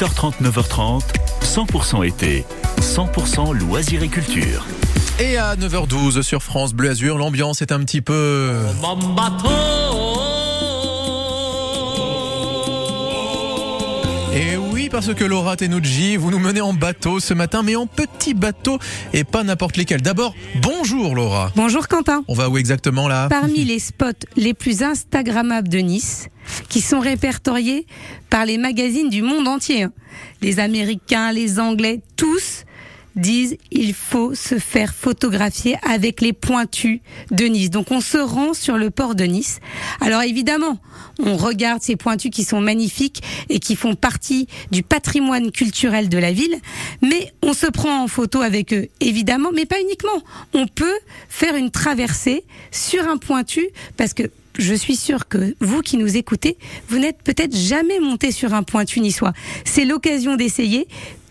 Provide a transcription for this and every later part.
8h30, 9h30, 100% été, 100% loisirs et culture. Et à 9h12 sur France Bleu Azur, l'ambiance est un petit peu... Et oui, parce que Laura Tenoudji, vous nous menez en bateau ce matin, mais en petit bateau et pas n'importe lesquels. D'abord, bonjour Laura. Bonjour Quentin. On va où exactement là ? Parmi les spots les plus instagrammables de Nice, qui sont répertoriés par les magazines du monde entier. Les Américains, les Anglais, tous disent il faut se faire photographier avec les pointus de Nice. Donc on se rend sur le port de Nice. Alors évidemment, on regarde ces pointus qui sont magnifiques et qui font partie du patrimoine culturel de la ville, mais on se prend en photo avec eux, évidemment, mais pas uniquement. On peut faire une traversée sur un pointu parce que je suis sûre que vous qui nous écoutez, vous n'êtes peut-être jamais monté sur un pointu niçois. C'est l'occasion d'essayer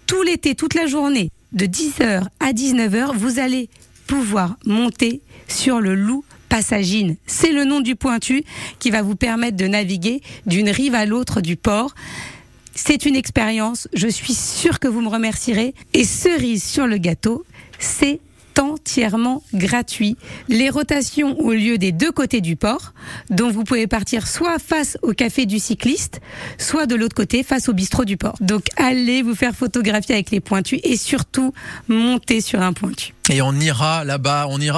tout l'été, toute la journée. De 10h à 19h, vous allez pouvoir monter sur le Lou Passagin. C'est le nom du pointu qui va vous permettre de naviguer d'une rive à l'autre du port. C'est une expérience, je suis sûre que vous me remercierez. Et cerise sur le gâteau, c'est entièrement gratuit. Les rotations ont lieu des deux côtés du port, donc vous pouvez partir soit face au café du cycliste, soit de l'autre côté face au bistrot du port. Donc allez vous faire photographier avec les pointus et surtout monter sur un pointu. Et on ira là-bas, on ira au